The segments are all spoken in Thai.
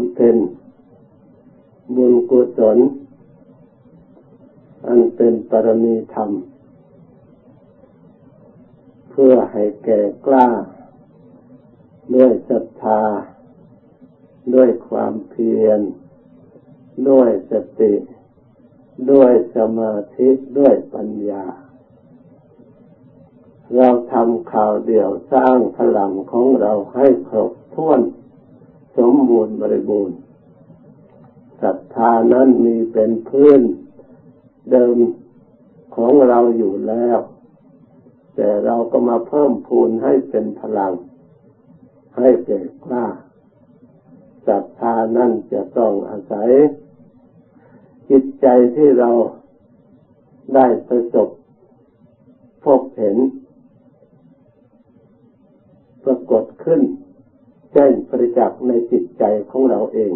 ำเพ็ญบุญกุศลอันเป็นปรมีธรรมเพื่อให้แก่กล้าด้วยศรัทธาด้วยความเพียรด้วยสติด้วยสมาธิด้วยปัญญาเราทำข่าวเดียวสร้างพลังของเราให้ครบถ้วนสมบูรณ์บริบูรณ์ศรัทธานั้นมีเป็นพื้นเดิมของเราอยู่แล้วแต่เราก็มาเพิ่มพูนให้เป็นพลังให้เกิดกล้าศรัทธานั่นจะต้องอาศัยจิตใจที่เราได้ประสบพบเห็นปรากฏขึ้นแจ้งประจักษ์ในจิตใจของเราเอง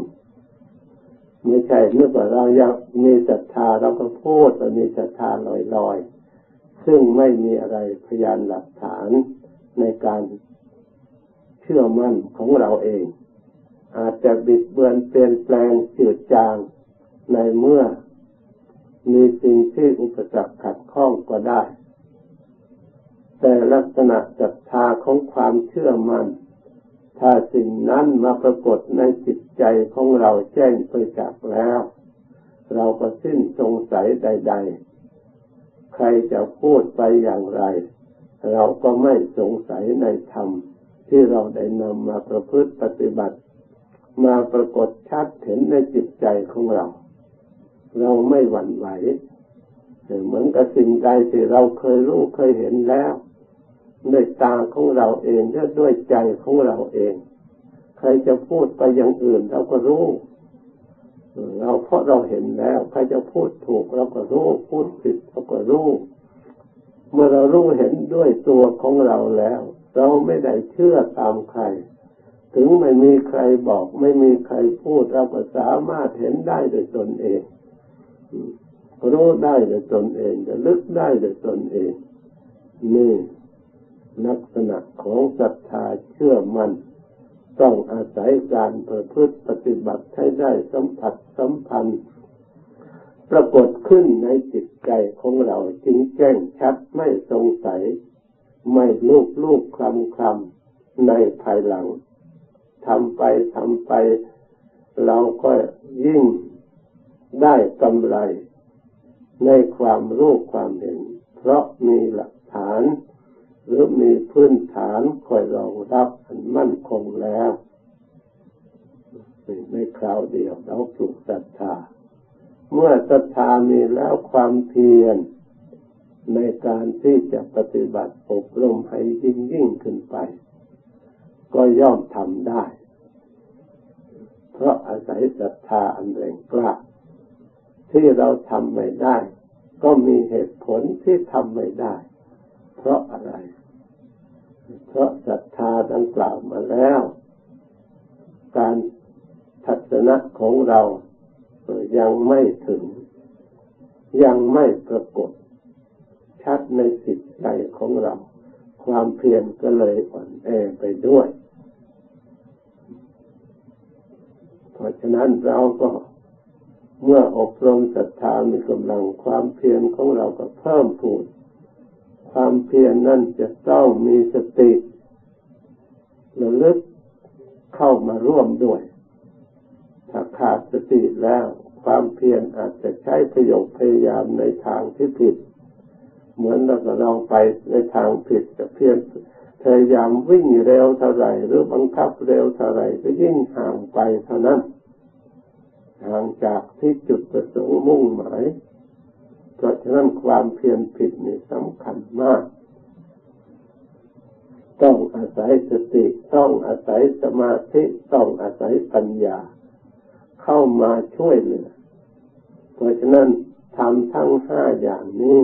ไม่ใช่เมื่อเรายังมีศรัทธาเราก็พูดว่ามีศรัทธาลอยๆซึ่งไม่มีอะไรพยานหลักฐานในการเชื่อมั่นของเราเองอาจจะบิดเบือนเปลี่ยนแปลงจืดจางในเมื่อมีสิ่งที่อุปสรรคขัดข้องก็ได้แต่ลักษณะศรัทธาของความเชื่อมั่นถ้าสิ่งนั้นมาปรากฏในจิตใจของเราแจ้งประจักษ์แล้วเราก็สิ้นสงสัยใดๆใครจะพูดไปอย่างไรเราก็ไม่สงสัยในธรรมที่เราได้นำมาประพฤติปฏิบัติมาปรากฏชัดเห็นในจิตใจของเราเราไม่หวั่นไหวเหมือนกับสิ่งใดที่เราเคยรู้เคยเห็นแล้วด้วยตาของเราเองและด้วยใจของเราเองใครจะพูดไปอย่างอื่นเราก็รู้เราเพราะเราเห็นแล้วใครจะพูดถูกเราก็รู้พูดผิดเราก็รู้เมื่อเรารู้เห็นด้วยตัวของเราแล้วเราไม่ได้เชื่อตามใครถึงไม่มีใครบอกไม่มีใครพูดเราก็สามารถเห็นได้ด้วยตนเองรู้ได้ด้วยตนเองระลึกได้ด้วยตนเองนี่ลักษณะของศรัทธาเชื่อมั่นต้องอาศัยการประพฤติปฏิบัติให้ได้สัมผัสสัมพันธ์ปรากฏขึ้นในจิตใจของเราจึงแจ้งชัดไม่สงสัยไม่ลูบคลำในภายหลังทำไปเราก็ยิ่งได้กำไรในความรู้ความเห็นเพราะมีหลักฐานหรือมีพื้นฐานคอยรองรับอันมั่นคงแล้วไม่คราวเดียวเราปลูกศรัทธาเมื่อศรัทธามีแล้วความเพียรในการที่จะปฏิบัติอบรมให้ยิ่งขึ้นไปก็ย่อมทำได้เพราะอาศัยศรัทธาอันแรงกล้าที่เราทำไม่ได้ก็มีเหตุผลที่ทำไม่ได้เพราะอะไรเพราะศรัทธาดังกล่าวมาแล้วการทัศนะของเรายังไม่ถึงยังไม่ปรากฏชัดในจิตใจของเราความเพียรก็เลยอ่อนแอไปด้วยเพราะฉะนั้นเราก็เมื่ออบรมศรัทธามีกำลังความเพียรของเราก็เพิ่มพูนความเพียรนั่นจะต้องมีสติระลึกเข้ามาร่วมด้วยถ้าขาดสติแล้วความเพียรอาจจะใช้ประโยชน์พยายามในทางที่ผิดเหมือนเราไปในทางผิดจะเพียรพยายามวิ่งเร็วเท่าไหร่หรือบังคับเร็วเท่าไหร่ก็ยิ่งห่างไปเท่านั้นห่างจากที่จุดประสงค์มุ่งหมายเพราะฉะนั้นความเพียรผิดนี่สำคัญมากต้องอาศัยสติต้องอาศัยสมาธิต้องอาศัยปัญญาเข้ามาช่วยเหลือเพราะฉะนั้นทำทั้งห้าอย่างนี้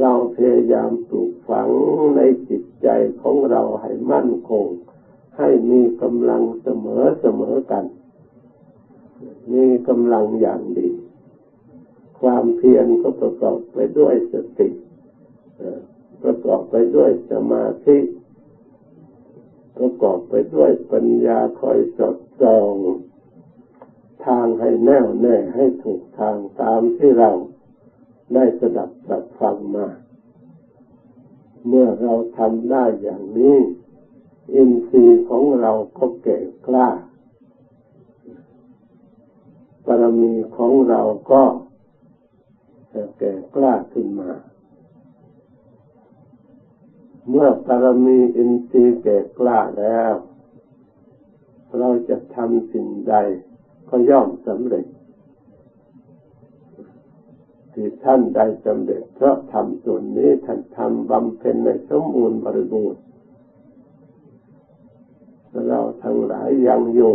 เราพยายามปลูกฝังในจิตใจของเราให้มั่นคงให้มีกำลังเสมอกันมีกำลังอย่างดีความเพียรก็ประกอบไปด้วยสติประกอบไปด้วยสมาธิ ประกอบไปด้วยปัญญาคอยสอดส่องทางให้แน่วแน่ให้ถูกทางตามที่เราได้สดับรับฟังมาเมื่อเราทำได้อย่างนี้อินทรีย์ของเราก็แก่กล้าบารมีของเราก็แก่กล้าขึ้นมาเมื่อบารมีอินทรีย์แก่กล้าแล้วเราจะทำสิ่งใดก็ย่อมสำเร็จที่ท่านได้สำเร็จเพราะทำส่วนนี้ท่านทำบำเพ็ญในสมบูรณ์บริบูรณ์เราทั้งหลายยังอยู่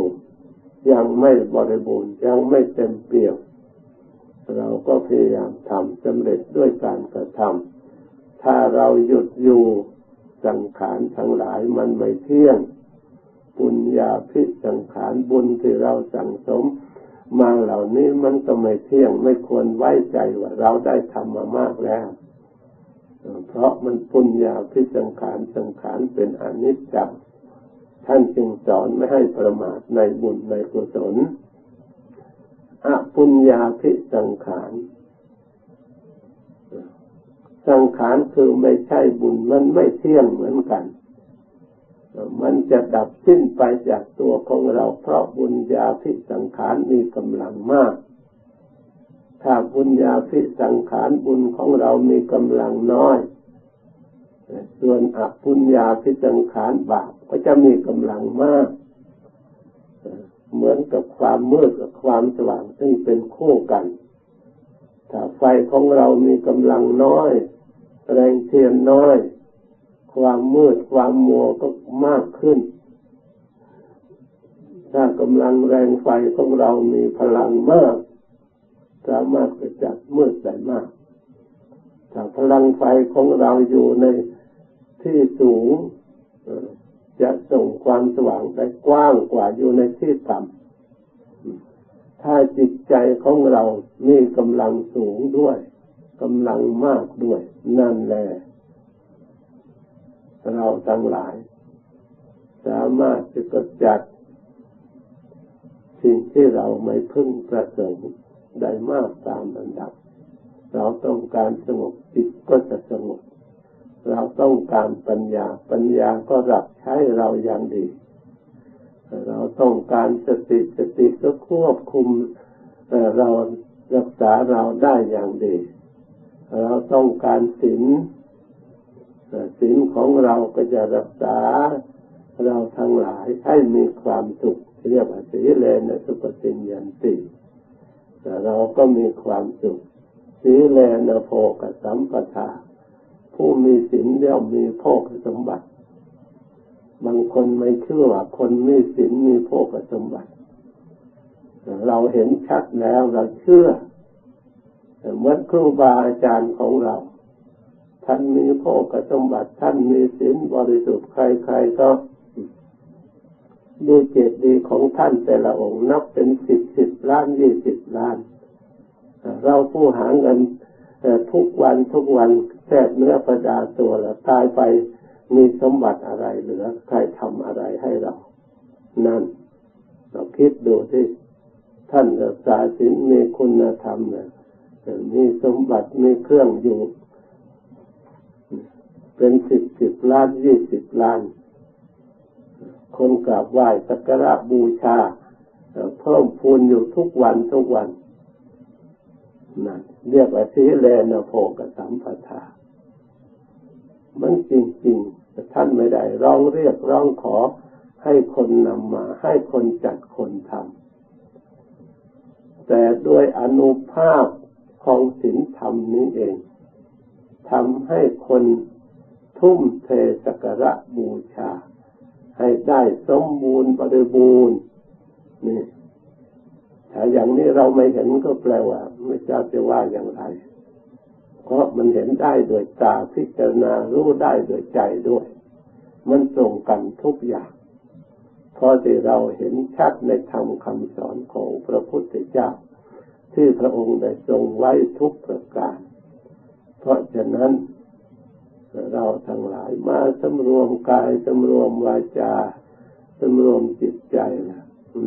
ยังไม่บริบูรณ์ยังไม่เต็มเปี่ยมเราก็พยายามทำสำเร็จด้วยการกระทำถ้าเราหยุดอยู่สังขารทั้งหลายมันไม่เที่ยงปุญญาภิสังขารบุญที่เราสั่งสมมาเหล่านี้มันก็ไม่เที่ยงไม่ควรไว้ใจว่าเราได้ทำมามากแล้วเพราะมันปุญญาภิสังขารสังขารเป็นอนิจจ์ท่านจึงสอนไม่ให้ประมาทในบุญในกุศลอปุญญาภิสังขารสังขารคือไม่ใช่บุญมันไม่เที่ยงเหมือนกันมันจะดับสิ้นไปจากตัวของเราเพราะบุญญาภิสังขารมีกำลังมากถ้าบุญญาภิสังขารบุญของเรามีกำลังน้อยส่วนอปุญญาภิสังขารบาปก็จะมีกำลังมากเหมือนกับความมืดกับความสว่างซึ่งเป็นคู่กันถ้าไฟของเรามีกำลังน้อยแรงเทียนน้อยความมืดความมัวก็มากขึ้นถ้ากำลังแรงไฟของเรามีพลังมากสามารถกระจัดมืดได้มากถ้าพลังไฟของเราอยู่ในที่สูงจะส่งความสว่างได้กว้างกว่าอยู่ในที่ต่ำถ้าจิตใจของเรามีกำลังสูงด้วยกำลังมากด้วยนั่นแหละเราทั้งหลายสามารถจะกำจัดสิ่งที่เราไม่พึงประสงค์ได้มากตามลำดับเราต้องการสงบจิตก็จะสงบเราต้องการปัญญาก็รับใช้เราอย่างดีเราต้องการสติก็ควบคุมเรารักษาเราได้อย่างดีเราต้องการศีลของเราก็จะรักษาเราทั้งหลายให้มีความสุขเรียกว่าศีเลนะสุขติยันติเราก็มีความสุขศีเลนะโภคสัมปทาผู้มีศีลย่อมมีโภคสมบัติบางคนไม่เชื่อว่าคนมีศีลมีโภคสมบัติเราเห็นชัดแล้วเราเชื่อเหมือนครูบาอาจารย์ของเราท่านมีโภคสมบัติท่านมีศีลบริสุทธิ์ใครๆก็ดูเจตดีของท่านแต่ละองค์นับเป็น10 ล้าน20 ล้านเราผู้หาเงินทุกวันแทบเนื้อประดาตัวละตายไปมีสมบัติอะไรเหลือใครทำอะไรให้เรานั่นเราคิดดูที่ท่านรักษาศีลมีคุณธรรมเนี่ยมีสมบัติมีเครื่องอยู่เป็น10 ล้าน20 ล้านคนกราบไหว้สักการะบูชาเพิ่มพูนอยู่ทุกวันนั่นเรียกว่าสีเลนะโภคสัมปทามันจริงๆแต่ท่านไม่ได้ร้องเรียกร้องขอให้คนนำมาให้คนจัดคนทำแต่ด้วยอนุภาพของศีลธรรมนี้เองทำให้คนทุ่มเทสักการะบูชาให้ได้สมบูรณ์บริบูรณ์นี่ถ้าอย่างนี้เราไม่เห็นก็แปลว่าไม่ทราบจะว่าอย่างไรเพราะมันเห็นได้โดยตาพิจารณารู้ได้โดยใจด้วยมันตรงกันทุกอย่างเพราะที่เราเห็นชัดในธรรมคำสอนของพระพุทธเจ้าที่พระองค์ได้ทรงไว้ทุกประการเพราะฉะนั้น เราทั้งหลายมาสำรวมกายสำรวมวาจาสำรวมจิตใจนะ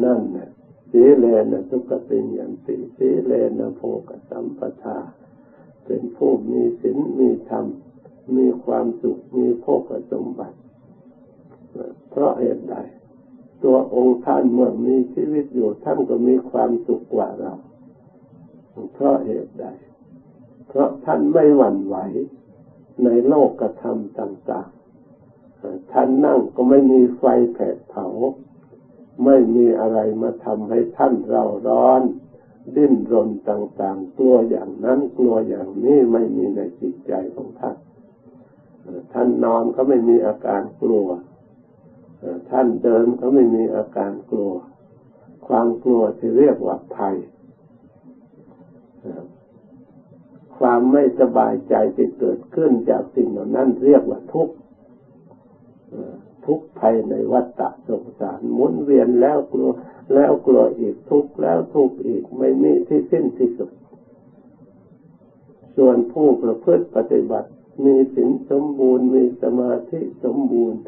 นั่นนะสีเลนะสุขเป็นอย่างติสีเลนะโภคสัมปทาเป็นผู้มีศีลมีธรรมมีความสุขมีโภคสมบัติเพราะเหตุใดตัวองค์ท่านเมื่อมีชีวิตอยู่ท่านก็มีความสุขกว่าเราเพราะเหตุใดเพราะท่านไม่หวั่นไหวในโลกธรรมต่างๆท่านนั่งก็ไม่มีไฟแผดเผาไม่มีอะไรมาทำให้ท่านเราร้อนดิ้นรนต่างๆกลัวอย่างนั้นกลัวอย่างนี้ไม่มีในจิตใจของท่านท่านนอนก็ไม่มีอาการกลัวท่านเดินก็ไม่มีอาการกลัวความกลัวที่เรียกว่าภัยความไม่สบายใจที่เกิดขึ้นจากสิ่งเหล่านั้นเรียกว่าทุกข์ทุกข์ภัยในวัฏฏะสงสารหมุนเวียนแล้วกลัวแล้วกลัวอีกทุกข์แล้วทุกข์อีกไม่มีที่สิ้นที่สุดส่วนผู้ประพฤติปฏิบัติมีศีลสมบูรณ์มีสมาธิสมบูรณ์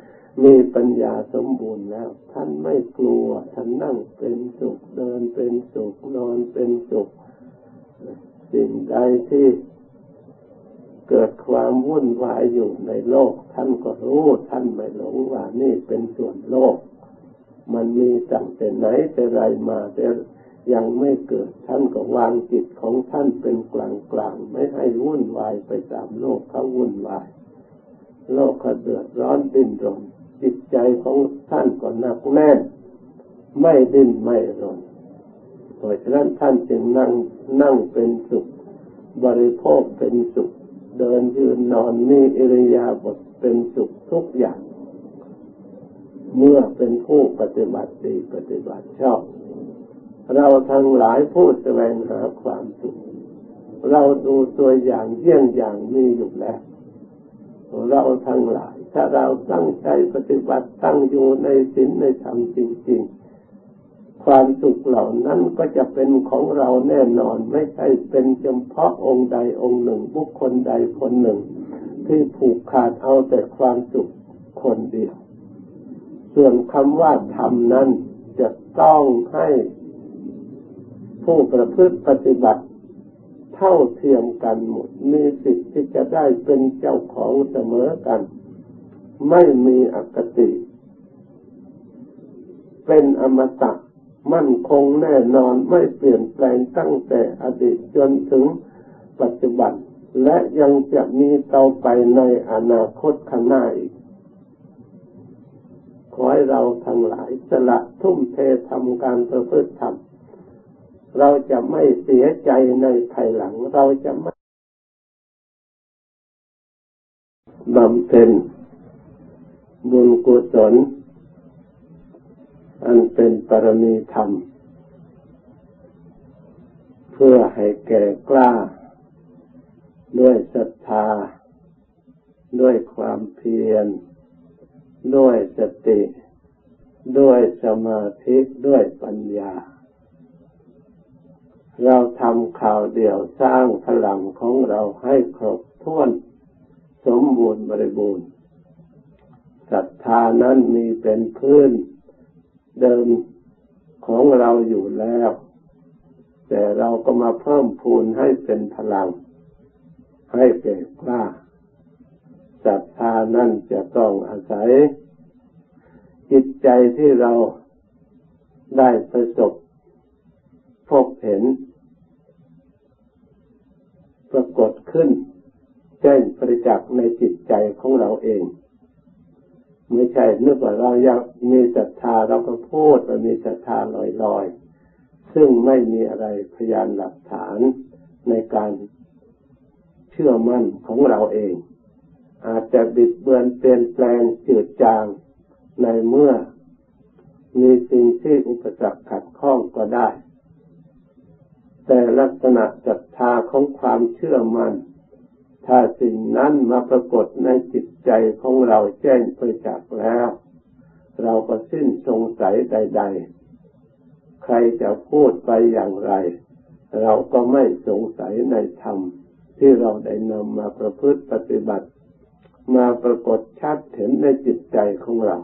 มีปัญญาสมบูรณ์แล้วท่านไม่กลัวท่านนั่งเป็นสุขเดินเป็นสุขนอนเป็นสุขสิ่งใดที่เกิดความวุ่นวายอยู่ในโลกท่านก็รู้ท่านไม่หลงว่านี่เป็นส่วนโลกมันมีตั้งแต่ไหนแต่ไรมาแต่ยังไม่เกิดท่านก็วางจิตของท่านเป็นกลางๆไม่ให้วุ่นวายไปตามโลกเขาวุ่นวายโลกเขาเดือดร้อนดิ้นรนจิตใจของท่านก็หนักแน่นไม่ดิ้นไม่รนเพราะฉะนั้นท่านจึงนั่งเป็นสุขบริโภคเป็นสุขเดินยืนนอนนี่อิริยาบถเป็นสุขทุกอย่างเมื่อเป็นผู้ปฏิบัติดีปฏิบัติชอบเราทั้งหลายผู้แสวงหาความสุขเราดูตัวอย่างเยี่ยงอย่างนี้อยู่แล้วเราทั้งหลายถ้าเราตั้งใจปฏิบัติตั้งอยู่ในศีลในธรรมจริงๆความสุขเหล่านั้นก็จะเป็นของเราแน่นอนไม่ใช่เป็นเฉพาะองค์ใดองค์หนึ่งบุคคลใดคนหนึ่งที่ผูกขาดเอาแต่ความสุขคนเดียวส่วนคำว่าธรรมนั้นจะต้องให้ผู้ประพฤติปฏิบัติเท่าเทียมกันหมดมีสิทธิ์ที่จะได้เป็นเจ้าของเสมอกันไม่มีอคติเป็นอมตะมั่นคงแน่นอนไม่เปลี่ยนแปลงตั้งแต่อดีตจนถึงปัจจุบันและยังจะมีต่อไปในอนาคตข้างหน้าอีกขอให้เราทั้งหลายสละทุ่มเททำการประพฤติธรรมเราจะไม่เสียใจในภายหลังเราจะไม่บำเพ็ญบุญกุศลอันเป็นปรมีธรรมเพื่อให้แก่กล้าด้วยศรัทธาด้วยความเพียรด้วยสติด้วยสมาธิด้วยปัญญาเราทำข่าวเดียวสร้างพลังของเราให้ครบถ้วนสมบูรณ์บริบูรณ์ศรัทธานั้นมีเป็นพื้นเดิมของเราอยู่แล้วแต่เราก็มาเพิ่มพูนให้เป็นพลังให้แก่กล้าศรัทธานั้นจะต้องอาศัยจิตใจที่เราได้ประสบพบเห็นปรากฏขึ้นแจ้งประจักษ์ในจิตใจของเราเองไม่ใช่นึกว่าเราอยากมีศรัทธาเราก็พูดว่ามีศรัทธาลอยๆซึ่งไม่มีอะไรพยานหลักฐานในการเชื่อมั่นของเราเองอาจจะบิดเบือนเปลี่ยนแปลงจืดจางในเมื่อมีสิ่งที่อุปสรรคขัดข้องก็ได้แต่ลักษณะศรัทธาของความเชื่อมั่นถ้าสิ่งนั้นมาปรากฏในจิตใจของเราแจ้งประจักษ์แล้วเราก็สิ้นสงสัยใดๆใครจะพูดไปอย่างไรเราก็ไม่สงสัยในธรรมที่เราได้นำมาประพฤติปฏิบัติ มาปรากฏชัดเห็นในจิตใจของเรา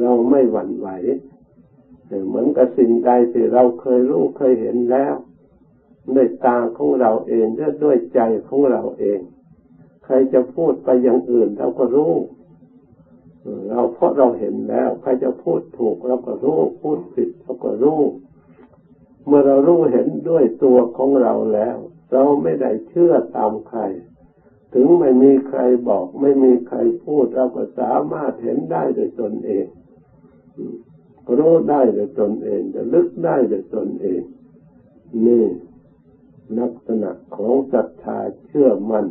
เราไม่หวั่นไหวเหมือนกับสิ่งใดที่เราเคยรู้เคยเห็นแล้วด้วยตาของเราเองด้วยใจของเราเองใครจะพูดไปอย่างอื่นเราก็รู้เราเพราะเราเห็นแล้วใครจะพูดถูกเราก็รู้พูดผิดเราก็รู้เมื่อเรารู้เห็นด้วยตัวของเราแล้วเราไม่ได้เชื่อตามใครถึงไม่มีใครบอกไม่มีใครพูดเราก็สามารถเห็นได้ด้วยตนเองรู้ได้ด้วยตนเองระลึกได้ด้วยตนเองนี่ลักษณะของศรัทธาเชื่อมั่น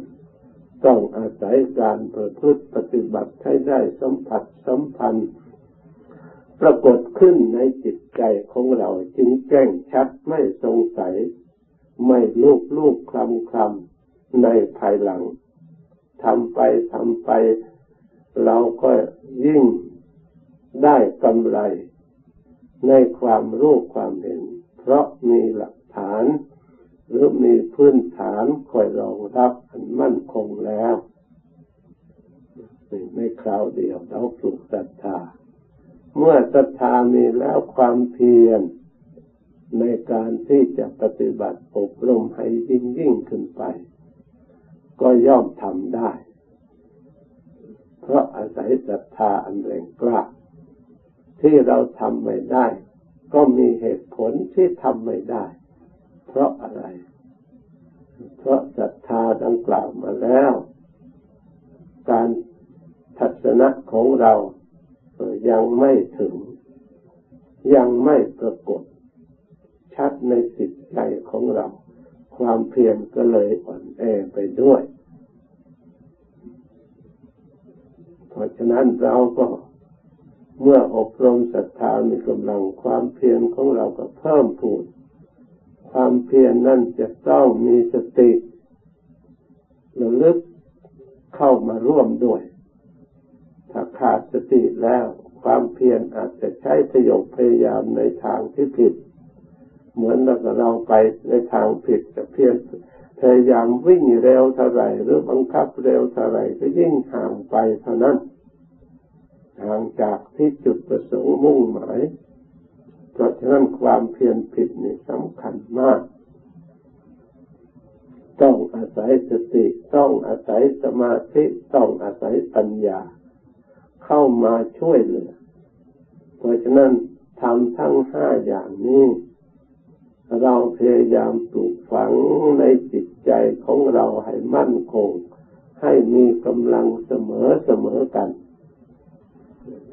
ต้องอาศัยการประพฤติปฏิบัติให้ได้สัมผัสสัมพันธ์ปรากฏขึ้นในจิตใจของเราจึงแจ้งชัดไม่สงสัยไม่ลูบคลำในภายหลังทำไปเราก็ยิ่งได้กำไรในความรู้ความเห็นเพราะมีหลักฐานหรือมีพื้นฐานคอยรองรับอันมั่นคงแล้วไม่คราวเดียวเราปลูกศรัทธาเมื่อศรัทธามีแล้วความเพียรในการที่จะปฏิบัติอบรมให้ยิ่งขึ้นไปก็ย่อมทำได้เพราะอาศัยศรัทธาอันแรงกล้าที่เราทำไม่ได้ก็มีเหตุผลที่ทำไม่ได้เพราะอะไรเพราะศรัทธาดังกล่าวมาแล้วการทัศนะของเรายังไม่ถึงยังไม่ปรากฏชัดในจิตใจของเราความเพียรก็เลยอ่อนแอไปด้วยเพราะฉะนั้นเราก็เมื่ออบรมศรัทธามีกำลังความเพียรของเราก็เพิ่มพูนความเพียรนั่นจะต้องมีสติระลึกเข้ามาร่วมด้วยถ้าขาดสติแล้วความเพียรอาจจะใช้ประโยชน์พยายามในทางที่ผิดเหมือนเราไปในทางผิดจะเพียรพยายามวิ่งเร็วเท่าไหร่หรือบังคับเร็วเท่าไหร่ก็ยิ่งห่างไปเท่านั้นห่างจากที่จุดประสงค์มุ่งหมายเพราะฉะนั้นความเพียรผิดนี่สำคัญมากต้องอาศัยสติต้องอาศัยสมาธิต้องอาศัยปัญญาเข้ามาช่วยเหลือเพราะฉะนั้นทำทั้งห้าอย่างนี้เราพยายามปลูกฝังในจิตใจของเราให้มั่นคงให้มีกำลังเสมอกัน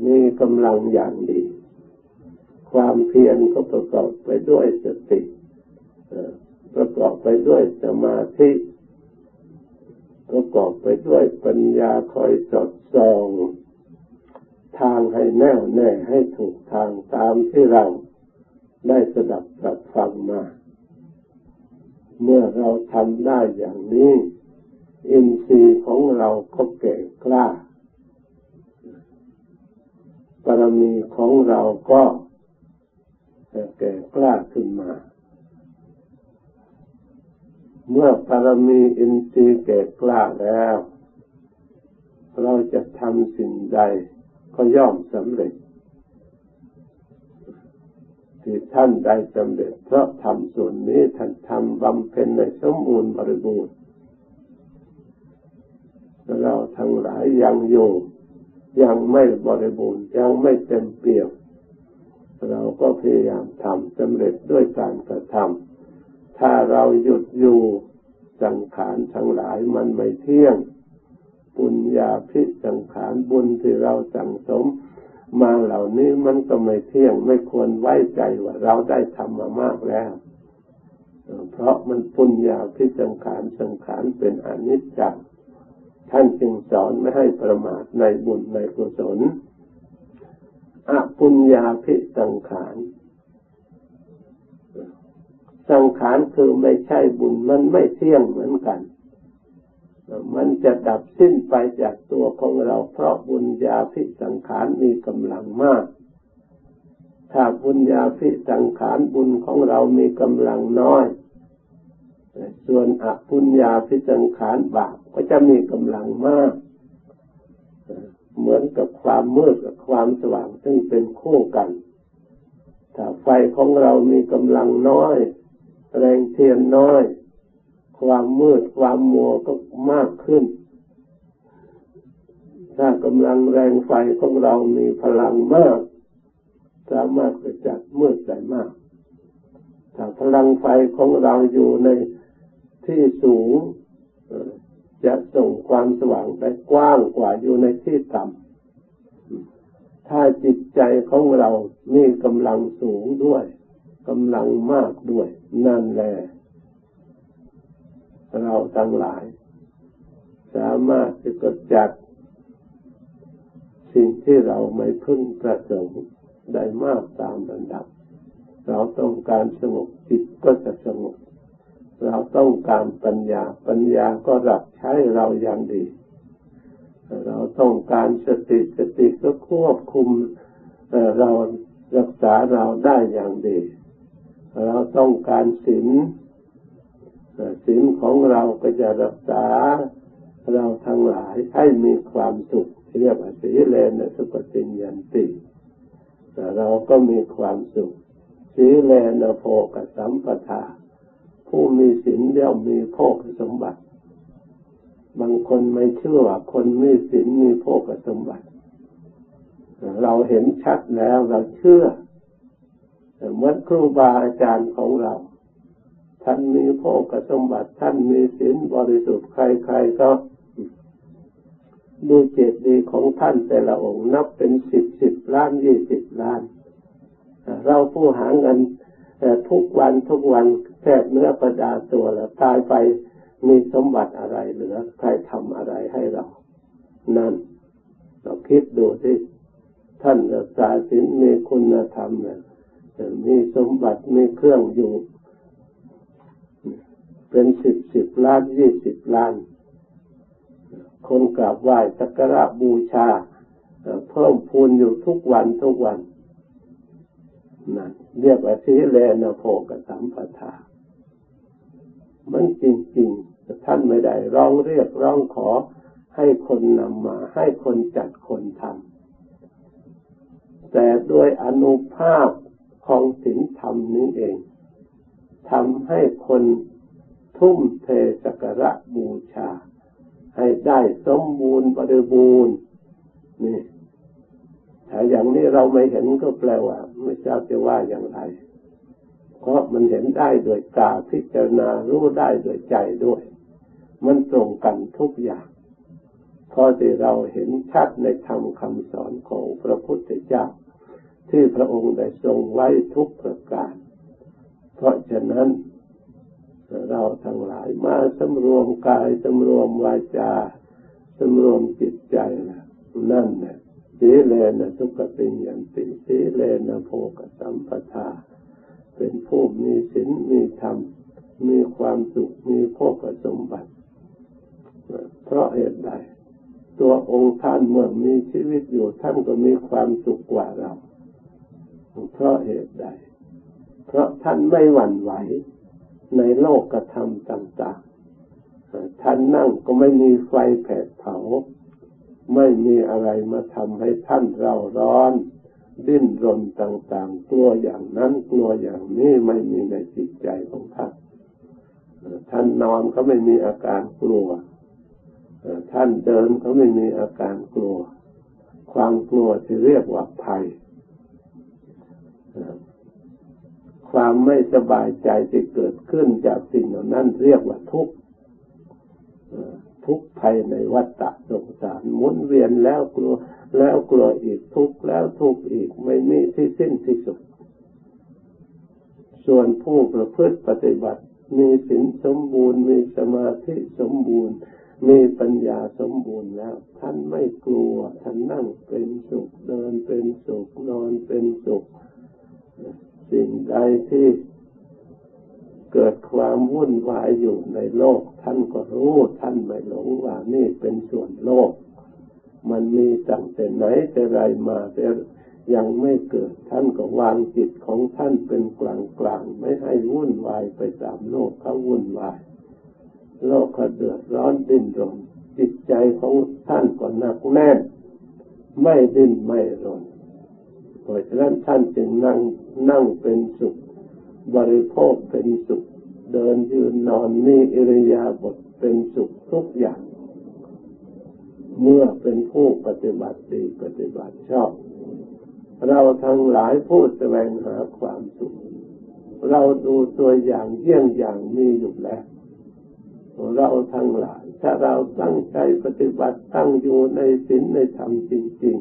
มีกำลังอย่างดีความเพียรก็ประกอบไปด้วยสติประกอบไปด้วยสมาธิประกอบไปด้วยปัญญาคอยสอดส่องทางให้แน่วแน่ให้ถูกทางตามที่เราได้สดับรับฟังมาเมื่อเราทำได้อย่างนี้อินทรีย์ของเราก็แก่กล้าบารมีของเราก็แก่กล้าขึ้นมาเมื่อปรมีอินทรีย์แก่กล้าแล้วเราจะทำสิ่งใดก็ย่อมสำเร็จที่ท่านได้สำเร็จเพราะทำส่วนนี้ท่านทำบำเพ็ญในสมบูรณ์บริบูรณ์เราทั้งหลายยังอยู่ยังไม่บริบูรณ์ยังไม่เต็มเปี่ยมเราก็พยายามทำสำเร็จด้วยการกระทำถ้าเราหยุดอยู่สังขารทั้งหลายมันไม่เที่ยงปุญญาภิสังขารบุญที่เราสั่งสมมาเหล่านี้มันก็ไม่เที่ยงไม่ควรไว้ใจว่าเราได้ทำมามากแล้วเพราะมันปุญญาภิสังขารสังขารเป็นอนิจจังท่านจึงสอนไม่ให้ประมาทในบุญในกุศลอปุญญาภิสังขารสังขารคือไม่ใช่บุญมันไม่เที่ยงเหมือนกันมันจะดับสิ้นไปจากตัวของเราเพราะปุญญาภิสังขารมีกำลังมากถ้าปุญญาภิสังขารบุญของเรามีกำลังน้อยส่วนอปุญญาภิสังขารบาปก็จะมีกำลังมาก เหมือนกับความมืดกับความสว่างซึ่งเป็นคู่กันถ้าไฟของเรามีกำลังน้อยแรงเทียนน้อยความมืดความมัวก็มากขึ้นถ้ากำลังแรงไฟของเรามีพลังมากสามารถกระจัดมืดได้มากถ้าพลังไฟของเราอยู่ในที่สูงจะส่งความสว่างได้กว้างกว่าอยู่ในที่ต่ำถ้าจิตใจของเรามีกำลังสูงด้วยกำลังมากด้วยนั่นแหละเราทั้งหลายสามารถจะกระจัดสิ่งที่เราไม่พึงประสงค์ได้มากตามระดับเราต้องการสงบจิตก็จะสงบเราต้องการปัญญาก็รับใช้เราอย่างดีเราต้องการสติก็ควบคุมเรารักษาเราได้อย่างดีเราต้องการศีลของเราก็จะรักษาเราทั้งหลายให้มีความสุขเรียกว่าศีเลนะสุขติยันติเราก็มีความสุขศีเลนะโภคสัมปทาผู้มีศีลย่อมมีโภคสมบัติบางคนไม่เชื่อว่าคนมีศีลมีโภคสมบัติเราเห็นชัดแล้วเราเชื่อเหมือนครูบาอาจารย์ของเราท่านมีโภคสมบัติท่านมีศีลบริสุทธิ์ใครๆก็ดูเจตดีของท่านแต่ละองค์นับเป็น10 ล้าน20 ล้านเราผู้หาเงินทุกวันแทบเนื้อประดาตัวแล้วตายไปมีสมบัติอะไรเหลือใครทำอะไรให้เรานั่นเราคิดดูสิท่านรักษาศีลมีคุณธรรมเนี่ยมีสมบัติมีเครื่องอยู่เป็น10 ล้าน20 ล้านคนกราบไหว้สักการะบูชาเพิ่มพูนอยู่ทุกวันนั่นเรียกว่าศีเลนะโภคสัมปทามันจริงๆท่านไม่ได้ร้องเรียกร้องขอให้คนนำมาให้คนจัดคนทำแต่ด้วยอานุภาพของศีลธรรมนี้เองทำให้คนทุ่มเทสักการะบูชาให้ได้สมบูรณ์บริบูรณ์นี่ถ้าอย่างนี้เราไม่เห็นก็แปลว่าไม่ทราบจะว่าอย่างไรเพราะมันเห็นได้โดยตาพิจารณารู้ได้โดยใจด้วยมันตรงกันทุกอย่างพอที่เราเห็นชัดในธรรมคำสอนของพระพุทธเจ้าที่พระองค์ได้ทรงไว้ทุกประการเพราะฉะนั้นเราทั้งหลายมาสำรวมกายสำรวมวาจาสำรวมจิตใจนั่นแหละศีเลนะสุขติยันติศีเลนะโภคสัมปทาเป็นผู้มีศีลมีธรรมมีความสุขมีโภคสมบัติเพราะเหตุใดตัวองค์ท่านเมื่อมีชีวิตอยู่ท่านก็มีความสุขกว่าเราเพราะเหตุใดเพราะท่านไม่หวั่นไหวในโลกธรรมต่างๆท่านนั่งก็ไม่มีไฟแผดเผาไม่มีอะไรมาทำให้ท่านเร่าร้อนดิ้นรนต่างๆกลัวอย่างนั้นกลัวอย่างนี้ไม่มีในจิตใจของท่านท่านนอนก็ไม่มีอาการกลัวท่านเดินก็ไม่มีอาการกลัวความกลัวที่เรียกว่าภัยความไม่สบายใจที่เกิดขึ้นจากสิ่งเหล่านั้นเรียกว่าทุกข์ทุกข์ภายในวัฏฏะสงสารหมุนเวียนแล้วกลัวแล้วกลัวอีกทุกข์แล้วทุกข์อีกไม่มีที่สิ้นที่สุดส่วนผู้ประพฤติปฏิบัติมีศีลสมบูรณ์มีสมาธิสมบูรณ์มีปัญญาสมบูรณ์แล้วท่านไม่กลัวท่านนั่งเป็นสุขเดินเป็นสุขนอนเป็นสุขสิ่งใดที่เกิดความวุ่นวายอยู่ในโลกท่านก็รู้ท่านไม่หลงว่านี่เป็นส่วนโลกมันมีตั้งแต่ไหนแต่ไรมาแต่ยังไม่เกิดท่านก็วางจิตของท่านเป็นกลางไม่ให้วุ่นวายไปตามโลกเขาวุ่นวายโลกเขาเดือดร้อนดิ้นรนจิตใจของท่านก็หนักแน่น ไม่ดิ้นไม่รนเพราะฉะนั้นท่านจึงนั่งเป็นสุขบริโภคเป็นสุขเดินยืนนอนนี่อิริยาบถเป็นสุขทุกอย่างเมื่อเป็นผู้ปฏิบัติดีปฏิบัติชอบเราทั้งหลายผู้แสวงหาความสุขเราดูตัวอย่างเยี่ยงอย่างมีอยู่แล้วเราทั้งหลายถ้าเราตั้งใจปฏิบัติตั้งอยู่ในศีลในธรรมจริง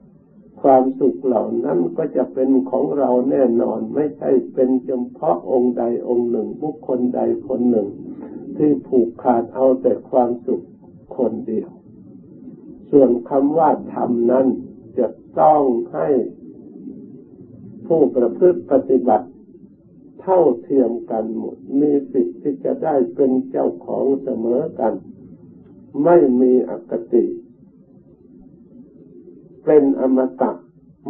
ๆความสุขเหล่านั้นก็จะเป็นของเราแน่นอนไม่ใช่เป็นเฉพาะองค์ใดองค์หนึ่งบุคคลใดคนหนึ่งที่ผูกขาดเอาแต่ความสุขคนเดียวส่วนคำว่าธรรมนั้นจะต้องให้ผู้ประพฤติปฏิบัติเท่าเทียมกันหมดมีสิทธิ์ที่จะได้เป็นเจ้าของเสมอกันไม่มีอคติเป็นอมตะ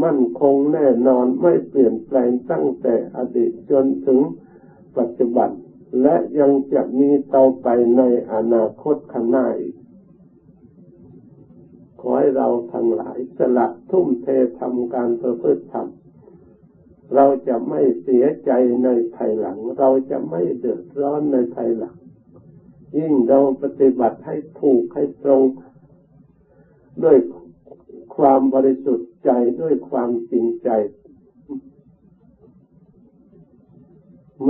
มั่นคงแน่นอนไม่เปลี่ยนแปลงตั้งแต่อดีตจนถึงปัจจุบันและยังจะมีต่อไปในอนาคตข้างหน้าอีกขอให้เราทั้งหลายสละทุ่มเททำการประพฤติธรรมเราจะไม่เสียใจในภายหลังเราจะไม่เดือดร้อนในภายหลังยิ่งเราปฏิบัติให้ถูกให้ตรงด้วยความบริสุทธิ์ใจด้วยความจริงใจ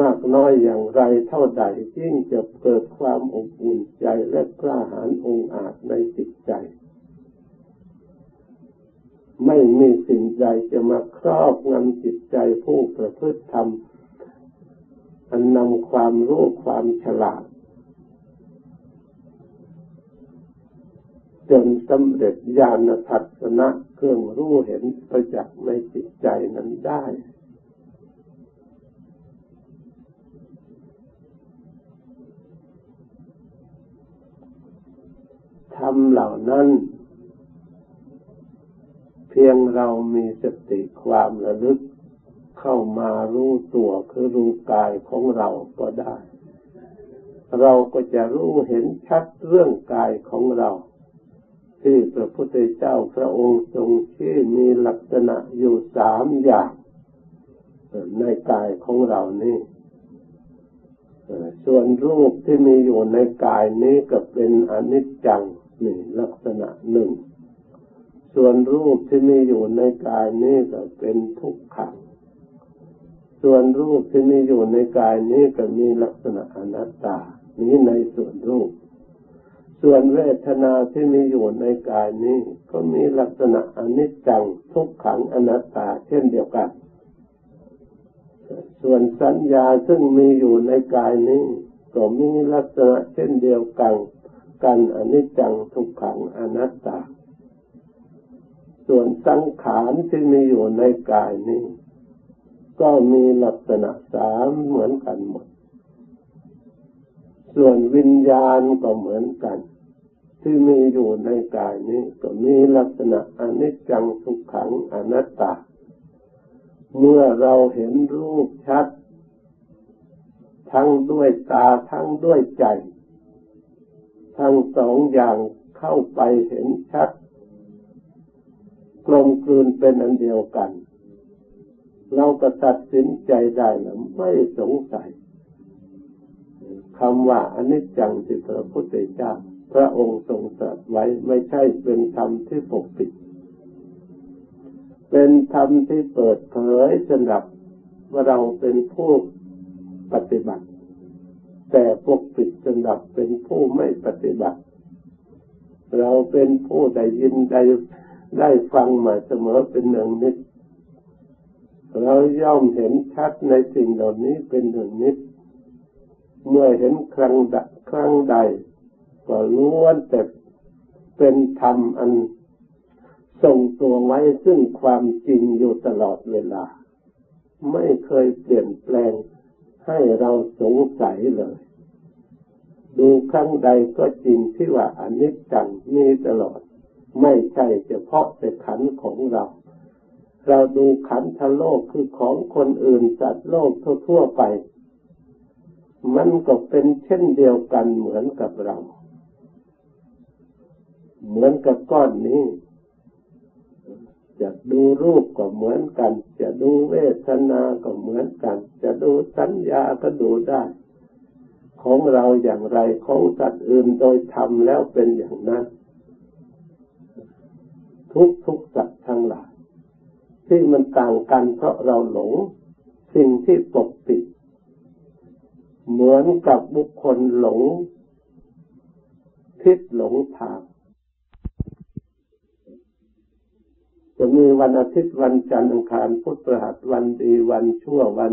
มากน้อยอย่างไรเท่าใดยิ่งจะเกิดความอบอุ่นใจและกล้าหาญองอาจในจิตใจไม่มีสิ่งใดจะมาครอบงำจิตใจผู้ประพฤติธรรมอันนำความรู้ความฉลาดจนสำเร็จญาณทัศนะเครื่องรู้เห็นประจักษ์ในจิตใจนั้นได้ธรรมเหล่านั้นเพียงเรามีสติความระลึกเข้ามารู้ตัวคือรู้กายของเราก็ได้เราก็จะรู้เห็นชัดเรื่องกายของเราที่พระพุทธเจ้าพระองค์ทรงชี้มีลักษณะอยู่สามอย่างในกายของเรานี่ส่วนรูปที่มีอยู่ในกายนี้ก็เป็นอนิจจังนี่ลักษณะหนึ่งส่วนรูปที่มีอยู่ในกายนี้ก็เป็นทุกขังส่วนรูปที่มีอยู่ในกายนี้ก็มีลักษณะอนัตตานี้ในส่วนรูปส่วนเวทนาที่มีอยู่ในกายนี้ก็มีลักษณะอนิจจังทุกขังอนัตตาเช่นเดียวกันส่วนสัญญาซึ่งมีอยู่ในกายนี้ก็มีลักษณะเช่นเดียวกันอนิจจังทุกขังอนัตตาส่วนสังขารที่มีอยู่ในกายนี้ก็มีลักษณะสามเหมือนกันหมดส่วนวิญญาณก็เหมือนกันที่มีอยู่ในกายนี้ก็มีลักษณะอนิจจังทุกขังอนัตตาเมื่อเราเห็นรูปชัดทั้งด้วยตาทั้งด้วยใจทั้งสองอย่างเข้าไปเห็นชัดกลมกลืนเป็นอันเดียวกันเราก็ตัดสินใจได้แล้วไม่สงสัยคำว่าอนิจจังที่พระพุทธเจ้าพระองค์ทรงตรัสไว้ไม่ใช่เป็นธรรมที่ปกปิดเป็นธรรมที่เปิดเผยสำหรับเราเป็นผู้ปฏิบัติแต่ปกปิดสำหรับเป็นผู้ไม่ปฏิบัติเราเป็นผู้ได้ยินได้ฟังมาเสมอเป็นหนึ่งนิดเราย่อมเห็นชัดในสิ่งเหล่านี้เป็นหนึ่งนิดเมื่อเห็นครั้งใดก็ล้วนแต่เป็นธรรมอันทรงตัวไว้ซึ่งความจริงอยู่ตลอดเวลาไม่เคยเปลี่ยนแปลงให้เราสงสัยเลยดูครั้งใดก็จริงที่ว่าอนิจจังมีตลอดไม่ใช่เฉพาะแต่ขันธ์ของเราเราดูขันธ์ทั้งโลกคือของคนอื่นสัตว์โลกทั่วๆไปมันก็เป็นเช่นเดียวกันเหมือนกับเราเหมือนกับก้อนนี้ จะดูรูปก็เหมือนกันจะดูเวทนาก็เหมือนกันจะดูสัญญาก็ดูได้ของเราอย่างไรของสัตว์อื่นโดยธรรมแล้วเป็นอย่างนั้นทุกสัตว์ทั้งหลายที่มันต่างกันเพราะเราหลงสิ่งที่ปกปิดเหมือนกับบุคคลหลงทิศหลงทางจะมีวันอาทิตย์วันจันทร์อังคารพุธพฤหัสวันดีวันชั่ววัน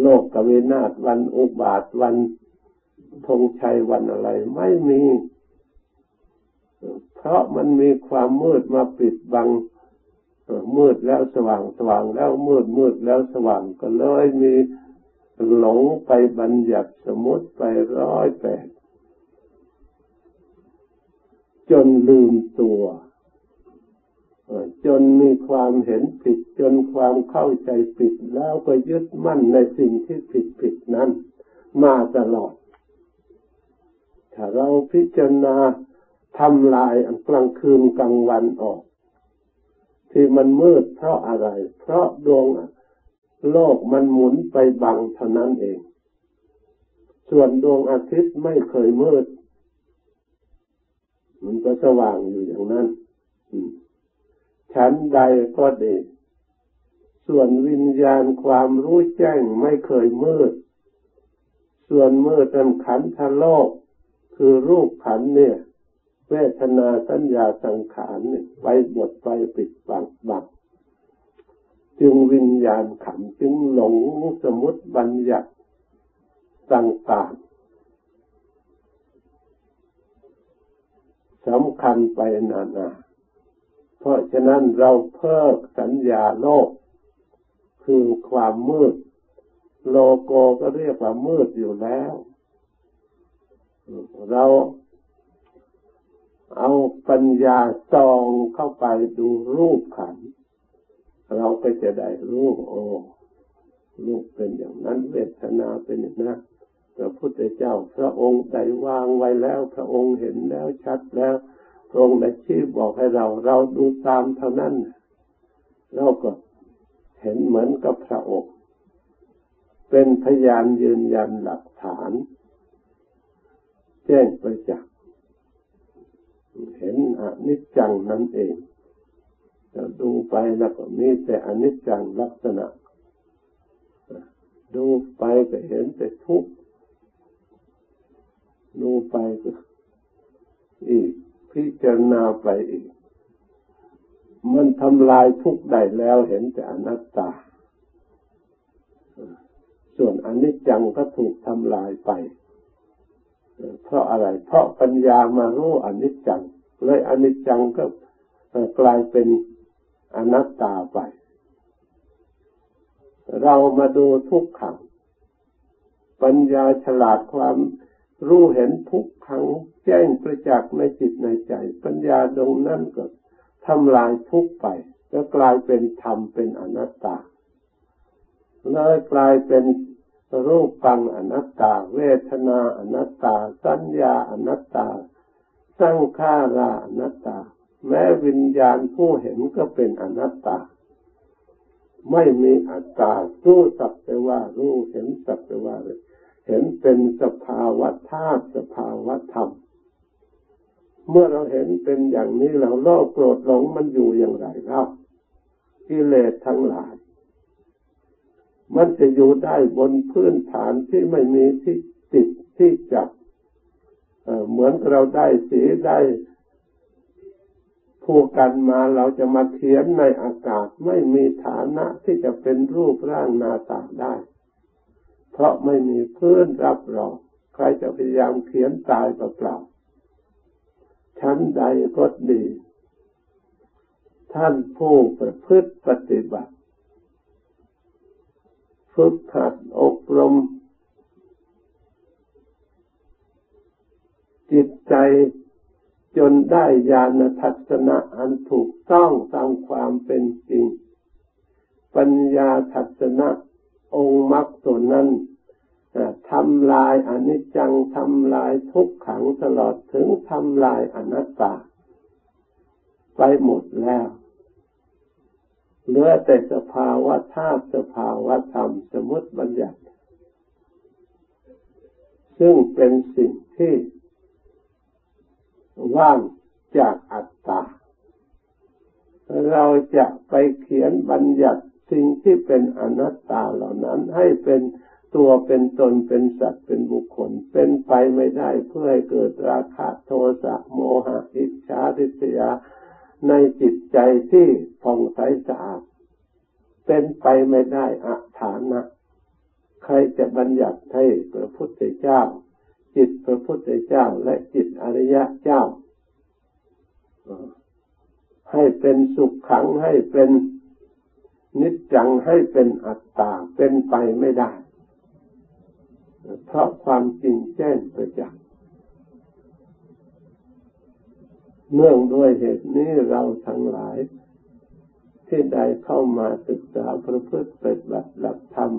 โลกกวินาศวันอุบาทวันธงชัยวันอะไรไม่มีเพราะมันมีความมืดมาปิดบังมืดแล้วสว่างสว่างแล้วมืดมืดแล้วสว่างก็เลยมีหลงไปบัญญัติสมมติไปร้อยแปดจนลืมตัวจนมีความเห็นผิดจนความเข้าใจผิดแล้วก็ยึดมั่นในสิ่งที่ผิดนั้นมาตลอดถ้าเราพิจารณาทำลายกลางคืนกลางวันออกที่มันมืดเพราะอะไรเพราะดวงโลกมันหมุนไปบังเท่านั้นเองส่วนดวงอาทิตย์ไม่เคยมืดมันก็สว่างอยู่อย่างนั้นชั้นใดก็ดีส่วนวิญญาณความรู้แจ้งไม่เคยมืดส่วนมืดนั้นขันธโลกคือรูปขันธ์เนี่ยเวทนาสัญญาสังขารเนี่ยไว้บดไว้ปิดบังจึงวิญญาณขันธ์จึงหลงสมมติบัญญัติต่างๆสำคัญไปนาเพราะฉะนั้นเราเพิกสัญญาโลกคือความมืดโลโกก็เรียกว่ามืดอยู่แล้วเราเอาปัญญาส่องเข้าไปดูรูปขันธ์เราก็จะได้รู้โอ้รูปเป็นอย่างนั้นเวทนาเป็นอย่างนั้นพระพุทธเจ้าพระองค์ได้วางไว้แล้วพระองค์เห็นแล้วชัดแล้วพระองค์ได้ชี้บอกให้เราดูตามเท่านั้นเราก็เห็นเหมือนกับพระองค์เป็นพยานยืนยันหลักฐานแจ้งประจักษ์เห็นอนิจจังนั่นเองเราดูไปแล้วก็มีแต่อนิจจังลักษณะดูไปก็เห็นแต่ทุกข์ดูไปก็อีกพิจารณาไปอีกมันทำลายทุกข์ได้แล้วเห็นแต่อนัตตาส่วนอนิจจังก็ถูกทำลายไปเพราะอะไรเพราะปัญญามารู้อนิจจังเลยอนิจจังก็กลายเป็นอนัตตาไปเรามาดูทุกขังปัญญาฉลาดความรู้เห็นทุกขังแจ้งประจักษ์ในจิตในใจปัญญาดวงนั้นก็ทำลายทุกไปแล้วกลายเป็นธรรมเป็นอนัตตาแล้วกลายเป็นรูปปังอนัตตาเวทนาอนัตตาสัญญาอนัตตาสังขาราอนัตตาแม้วิญญาณผู้เห็นก็เป็นอนัตตาไม่มีอัตตารู้สักแต่ว่ารู้เห็นสักแต่ว่าเห็นเป็นสภาวะธาตุสภาวะธรรมเมื่อเราเห็นเป็นอย่างนี้เราโลภโกรธหลงมันอยู่อย่างไรครับกิเลสทั้งหลายมันจะอยู่ได้บนพื้นฐานที่ไม่มีที่ติดที่จับเหมือนเราได้สีได้ผูกกันมาเราจะมาเขียนในอากาศไม่มีฐานะที่จะเป็นรูปร่างหน้าตาได้เพราะไม่มีพื้นรับรองใครจะพยายามเขียนตายเปล่าๆชั้นใดก็ดีท่านผู้ประพฤติปฏิบัติฝึกหัดอบรมจิตใจจนได้ญาณทัศนะอันถูกต้องตามความเป็นจริงปัญญาทัศนะองค์มรรคตัวนั้นทำลายอนิจจังทำลายทุกขังตลอดถึงทำลายอนัตตา ไปหมดแล้วเหลือแต่สภาวะธาตุสภาวะธรรมสมมติบัญญัติซึ่งเป็นสิ่งที่ว่างจากอัตตาเราจะไปเขียนบัญญัติสิ่งที่เป็นอนัตตาเหล่านั้นให้เป็นตัวเป็นตนเป็นสัตว์เป็นบุคคลเป็นไปไม่ได้เพื่อให้เกิดราคะโทสะโมหะอิจฉาริษยาในจิตใจที่ผ่องใสสะอาดเป็นไปไม่ได้อฐานะใครจะบัญญัติให้พระพุทธเจ้าจิตพระพุทธเจ้าและจิตอริยะเจ้าให้เป็นสุขขังให้เป็นนิจจังให้เป็นอัตตาเป็นไปไม่ได้เพราะความจริงแจ้งประจักษ์เนื่องด้วยเหตุนี้เราทั้งหลายที่ได้เข้ามาศึกษาประพฤติปฏิบัติหลักธรรม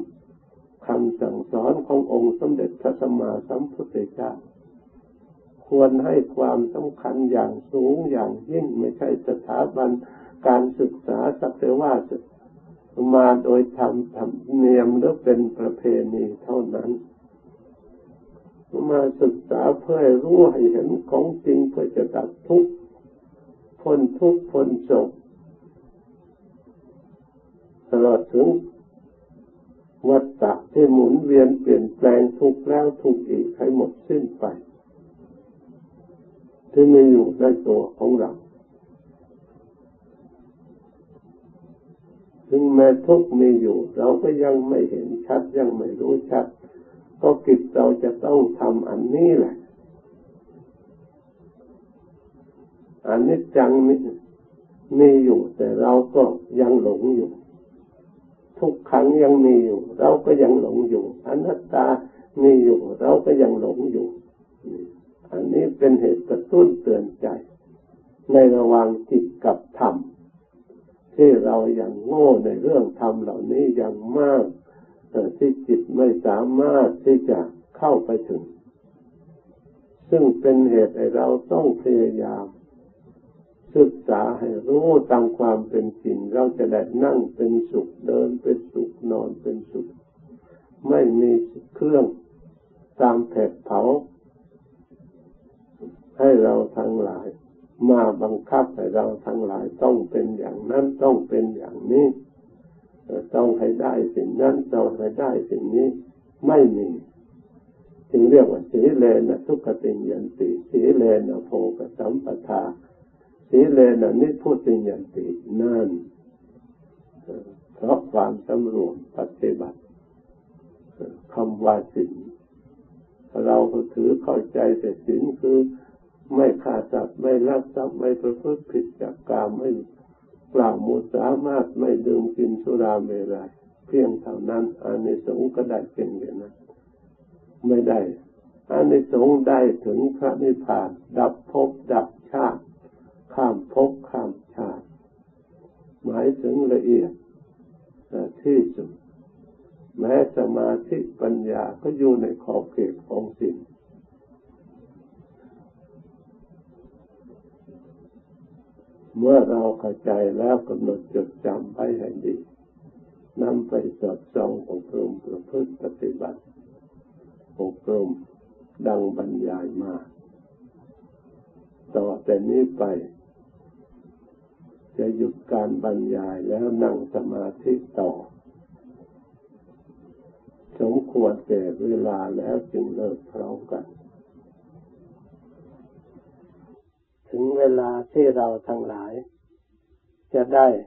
คำสั่งสอนขององค์สมเด็จพระสัมมาสัมพุทธเจ้าควรให้ความสำคัญอย่างสูงอย่างยิ่งไม่ใช่สถาบันการศึกษาสักแต่ว่ามาโดยธรรมเนียมหรือเป็นประเพณีเท่านั้นมาศึกษาเพื่อรู้ให้เห็นของจริงเพื่อจะตัดทุกข์พ้นทุกข์พ้นโศกตลอดถึงวัฏฏะที่หมุนเวียนเปลี่ยนแปลงทุกข์แล้วทุกข์อีกให้หมดสิ้นไปที่มีอยู่ในตัวของเราถึงแม้ทุกข์มีอยู่เราก็ยังไม่เห็นชัดยังไม่รู้ชัดก็กิจเราจะต้องทำอันนี้แหละอันนี้จังมีอยู่แต่เราก็ยังหลงอยู่ทุกขังยังมีอยู่เราก็ยังหลงอยู่อนัตตามีอยู่เราก็ยังหลงอยู่อันนี้เป็นเหตุกระตุ้นเตือนใจในระหว่างจิตกับธรรมที่เรายังโง่ในเรื่องธรรมเหล่านี้ยังมากที่จิตไม่สามารถที่จะเข้าไปถึงซึ่งเป็นเหตุให้เราต้องพยายามศึกษาให้รู้ตามความเป็นจริงเราจะได้นั่งเป็นสุขเดินเป็นสุขนอนเป็นสุขไม่มีเครื่องตามแผดเผาให้เราทั้งหลายมาบังคับให้เราทั้งหลายต้องเป็นอย่างนั้นต้องเป็นอย่างนี้ต้องให้ได้สิ่งนั้นต้องให้ได้สิ่งนี้ไม่มีจึงเรียกว่าสีเลนะทุกขติยันติสีเลนะโภคสัมปทาสีเลนะนิพพุติยันตินั่นเพราะความสำรวมปฏิบัติคำว่าศีลเราถือเข้าใจแต่ศีลคือไม่ฆ่าสัตว์ไม่ลักทรัพย์ไม่ประพฤติผิดจากกามไม่กล่าวมุสามารถไม่ดื่มกินสุราเมรัยเพียงเท่านั้นอานิสงส์ก็ได้เป็นอย่างนั้นไม่ได้อานิสงส์ได้ถึงพระนิพพานดับภพดับชาติข้ามภพข้ามชาติหมายถึงละเอียดที่สุดแม้สมาธิปัญญาก็อยู่ในขอบเขตของศีลเมื่อเราเข้าใจแล้วกำหนดจดจำไว้ให้ดีนำไปสอดส่องอบรมประพฤติปฏิบัติอบรมดังบรรยายมาต่อแต่นี้ไปจะหยุดการบรรยายแล้วนั่งสมาธิต่อสมควรแก่เวลาแล้วจึงเลิกพร้อมกันถึงเวลาที่เราทั้งหลายจะได้